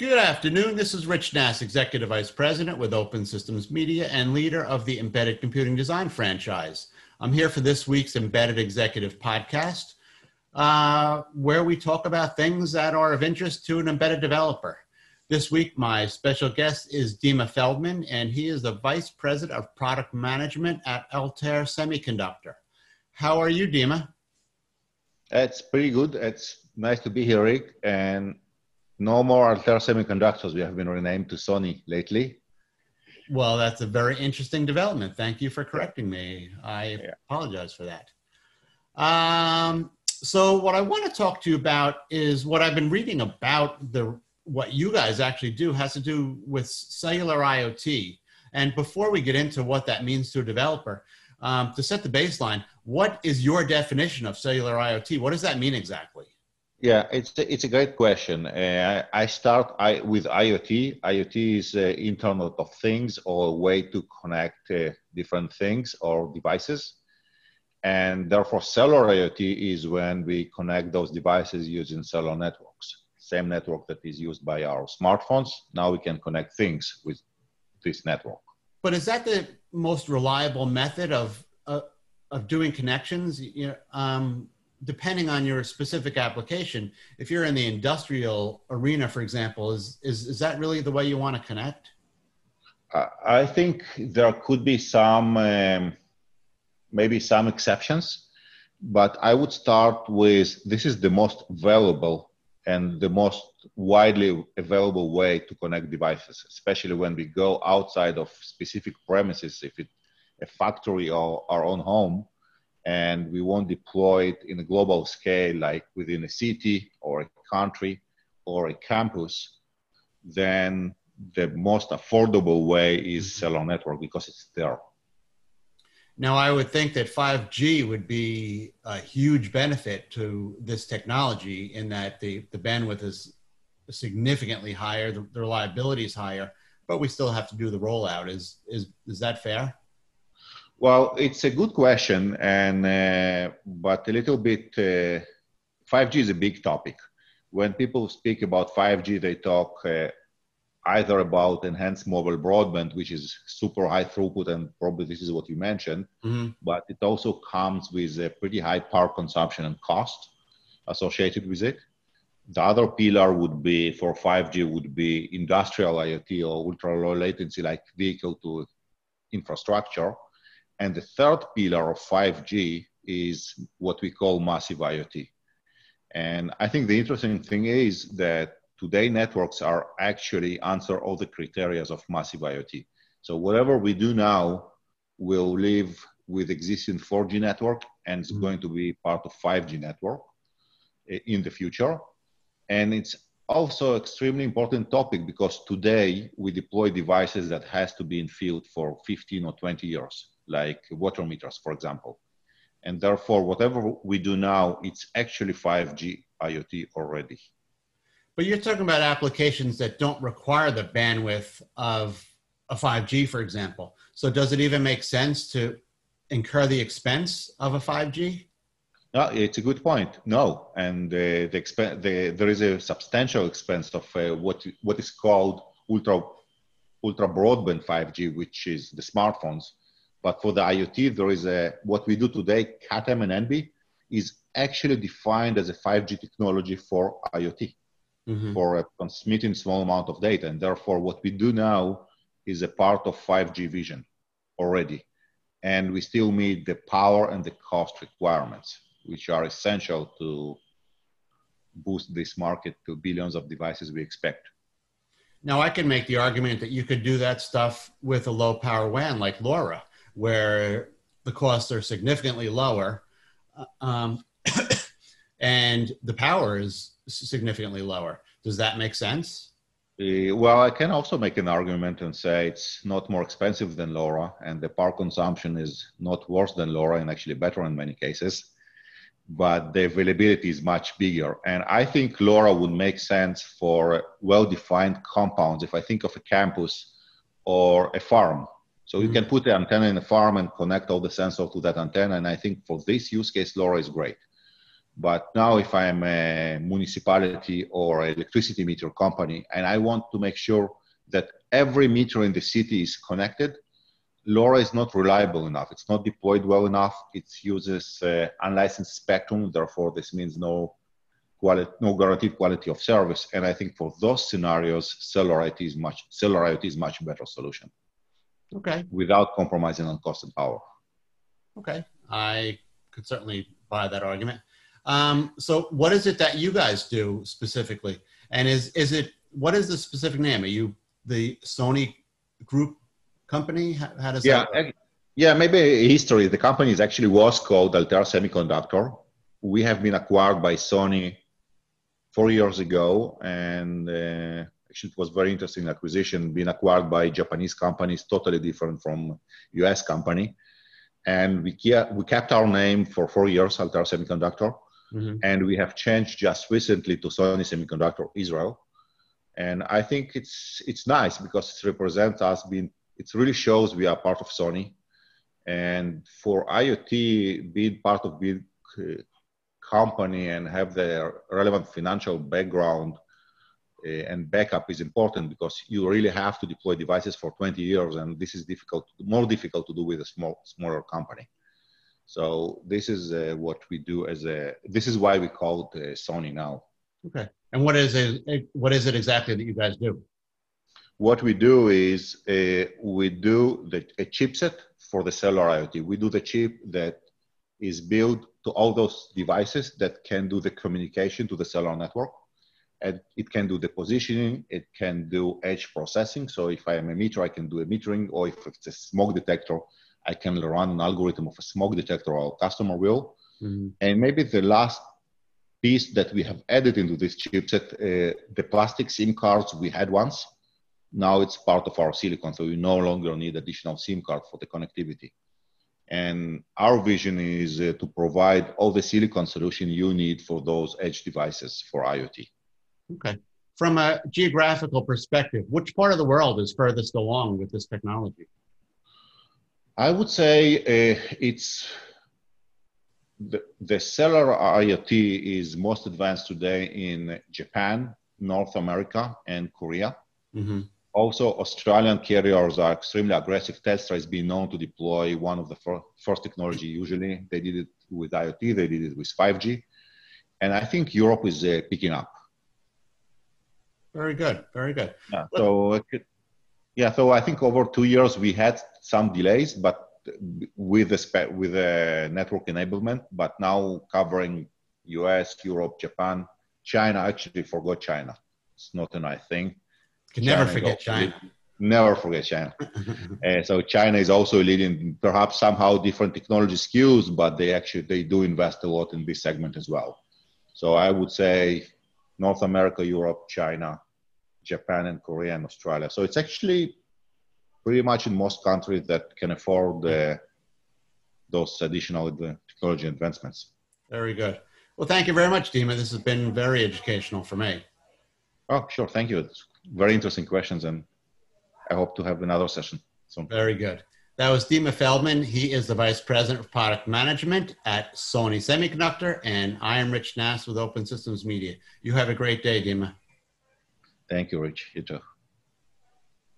Good afternoon. This is Rich Nass, Executive Vice President with Open Systems Media and leader of the Embedded Computing Design franchise. I'm here for this week's Embedded Executive Podcast, where we talk about things that are of interest to an embedded developer. This week, my special guest is Dima Feldman, and he is the Vice President of Product Management at Altair Semiconductor. How are you, Dima? It's pretty good. It's nice to be here, Rick. And no more Altair Semiconductors. We have been renamed to Sony lately. Well, that's a very interesting development. Thank you for correcting me. I apologize for that. So what I want to talk to you about is what I've been reading about what you guys actually do has to do with cellular IoT. And before we get into what that means to a developer, to set the baseline, what is your definition of cellular IoT? What does that mean exactly? Yeah, it's a great question. I start with IoT. IoT is Internet of Things, or a way to connect different things or devices. And therefore, cellular IoT is when we connect those devices using cellular networks. Same network that is used by our smartphones. Now we can connect things with this network. But is that the most reliable method of doing connections? You know, depending on your specific application, if you're in the industrial arena, for example, is that really the way you want to connect? I think there could be maybe some exceptions, but I would start with, this is the most valuable and the most widely available way to connect devices, especially when we go outside of specific premises, if it's a factory or our own home, and we won't deploy it in a global scale, like within a city or a country or a campus, then the most affordable way is cellular network because it's there. Now, I would think that 5G would be a huge benefit to this technology in that the bandwidth is significantly higher, the reliability is higher, but we still have to do the rollout. Is that fair? Well, it's a good question, but a little bit, 5G is a big topic. When people speak about 5G, they talk either about enhanced mobile broadband, which is super high throughput, and probably this is what you mentioned, but it also comes with a pretty high power consumption and cost associated with it. The other pillar would be, for 5G, would be industrial IoT or ultra-low latency, like vehicle-to-infrastructure. And the third pillar of 5G is what we call massive IoT. And I think the interesting thing is that today networks are actually answer all the criteria of massive IoT. So whatever we do now will live with existing 4G network and it's going to be part of 5G network in the future. And it's also extremely important topic because today we deploy devices that has to be in field for 15 or 20 years, like water meters, for example. And therefore, whatever we do now, it's actually 5G IoT already. But you're talking about applications that don't require the bandwidth of a 5G, for example. So does it even make sense to incur the expense of a 5G? No, it's a good point. No, and there is a substantial expense of what is called ultra broadband 5G, which is the smartphones. But for the IoT, there is what we do today, Cat M and NB, is actually defined as a 5G technology for IoT, for transmitting small amount of data, and therefore what we do now is a part of 5G vision already, and we still meet the power and the cost requirements, which are essential to boost this market to billions of devices we expect. Now, I can make the argument that you could do that stuff with a low power WAN like LoRa, where the costs are significantly lower and the power is significantly lower. Does that make sense? Well, I can also make an argument and say it's not more expensive than LoRa, and the power consumption is not worse than LoRa and actually better in many cases, but the availability is much bigger. And I think LoRa would make sense for well-defined compounds. If I think of a campus or a farm, so you can put the antenna in a farm and connect all the sensors to that antenna. And I think for this use case, LoRa is great. But now if I am a municipality or an electricity meter company, and I want to make sure that every meter in the city is connected, LoRa is not reliable enough. It's not deployed well enough. It uses unlicensed spectrum. Therefore, this means no guaranteed quality of service. And I think for those scenarios, cellular IoT is much better solution. Okay. Without compromising on cost and power. Okay. I could certainly buy that argument. So what is it that you guys do specifically? And what is the specific name? Are you the Sony Group company? How does that work? Yeah, maybe history. The company was called Altair Semiconductor. We have been acquired by Sony 4 years ago, and it was very interesting acquisition, being acquired by Japanese companies, totally different from US company. And we kept our name for 4 years, Altair Semiconductor, and we have changed just recently to Sony Semiconductor Israel. And I think it's nice because it represents us being, it really shows we are part of Sony. And for IoT, being part of big company and have their relevant financial background and backup is important because you really have to deploy devices for 20 years, and this is more difficult to do with a smaller company. So this is what we do this is why we call it Sony now. Okay. And what is it exactly that you guys do? What we do is we do a chipset for the cellular IoT. We do the chip that is built to all those devices that can do the communication to the cellular network. And it can do the positioning, it can do edge processing. So if I am a meter, I can do a metering, or if it's a smoke detector, I can run an algorithm of a smoke detector or a customer will. Mm-hmm. And maybe the last piece that we have added into this chipset, the plastic SIM cards we had once, now it's part of our silicon. So you no longer need additional SIM card for the connectivity. And our vision is to provide all the silicon solution you need for those edge devices for IoT. Okay. From a geographical perspective, which part of the world is furthest along with this technology? I would say it's the cellular IoT is most advanced today in Japan, North America, and Korea. Mm-hmm. Also, Australian carriers are extremely aggressive. Telstra has been known to deploy one of the first technology usually. They did it with IoT, they did it with 5G. And I think Europe is picking up. Very good. Very good. Yeah, so I think over 2 years we had some delays, but with the network enablement, but now covering US, Europe, Japan, China. Actually forgot China. It's not a nice thing. Can never forget China. Never forget China. So China is also leading, perhaps somehow different technology SKUs, but they do invest a lot in this segment as well. So I would say North America, Europe, China, Japan, and Korea, and Australia. So it's actually pretty much in most countries that can afford those additional technology advancements. Very good. Well, thank you very much, Dima. This has been very educational for me. Oh, sure. Thank you. It's very interesting questions, and I hope to have another session soon. Very good. That was Dima Feldman. He is the Vice President of Product Management at Sony Semiconductor, and I am Rich Nass with Open Systems Media. You have a great day, Dima. Thank you, Rich. You too.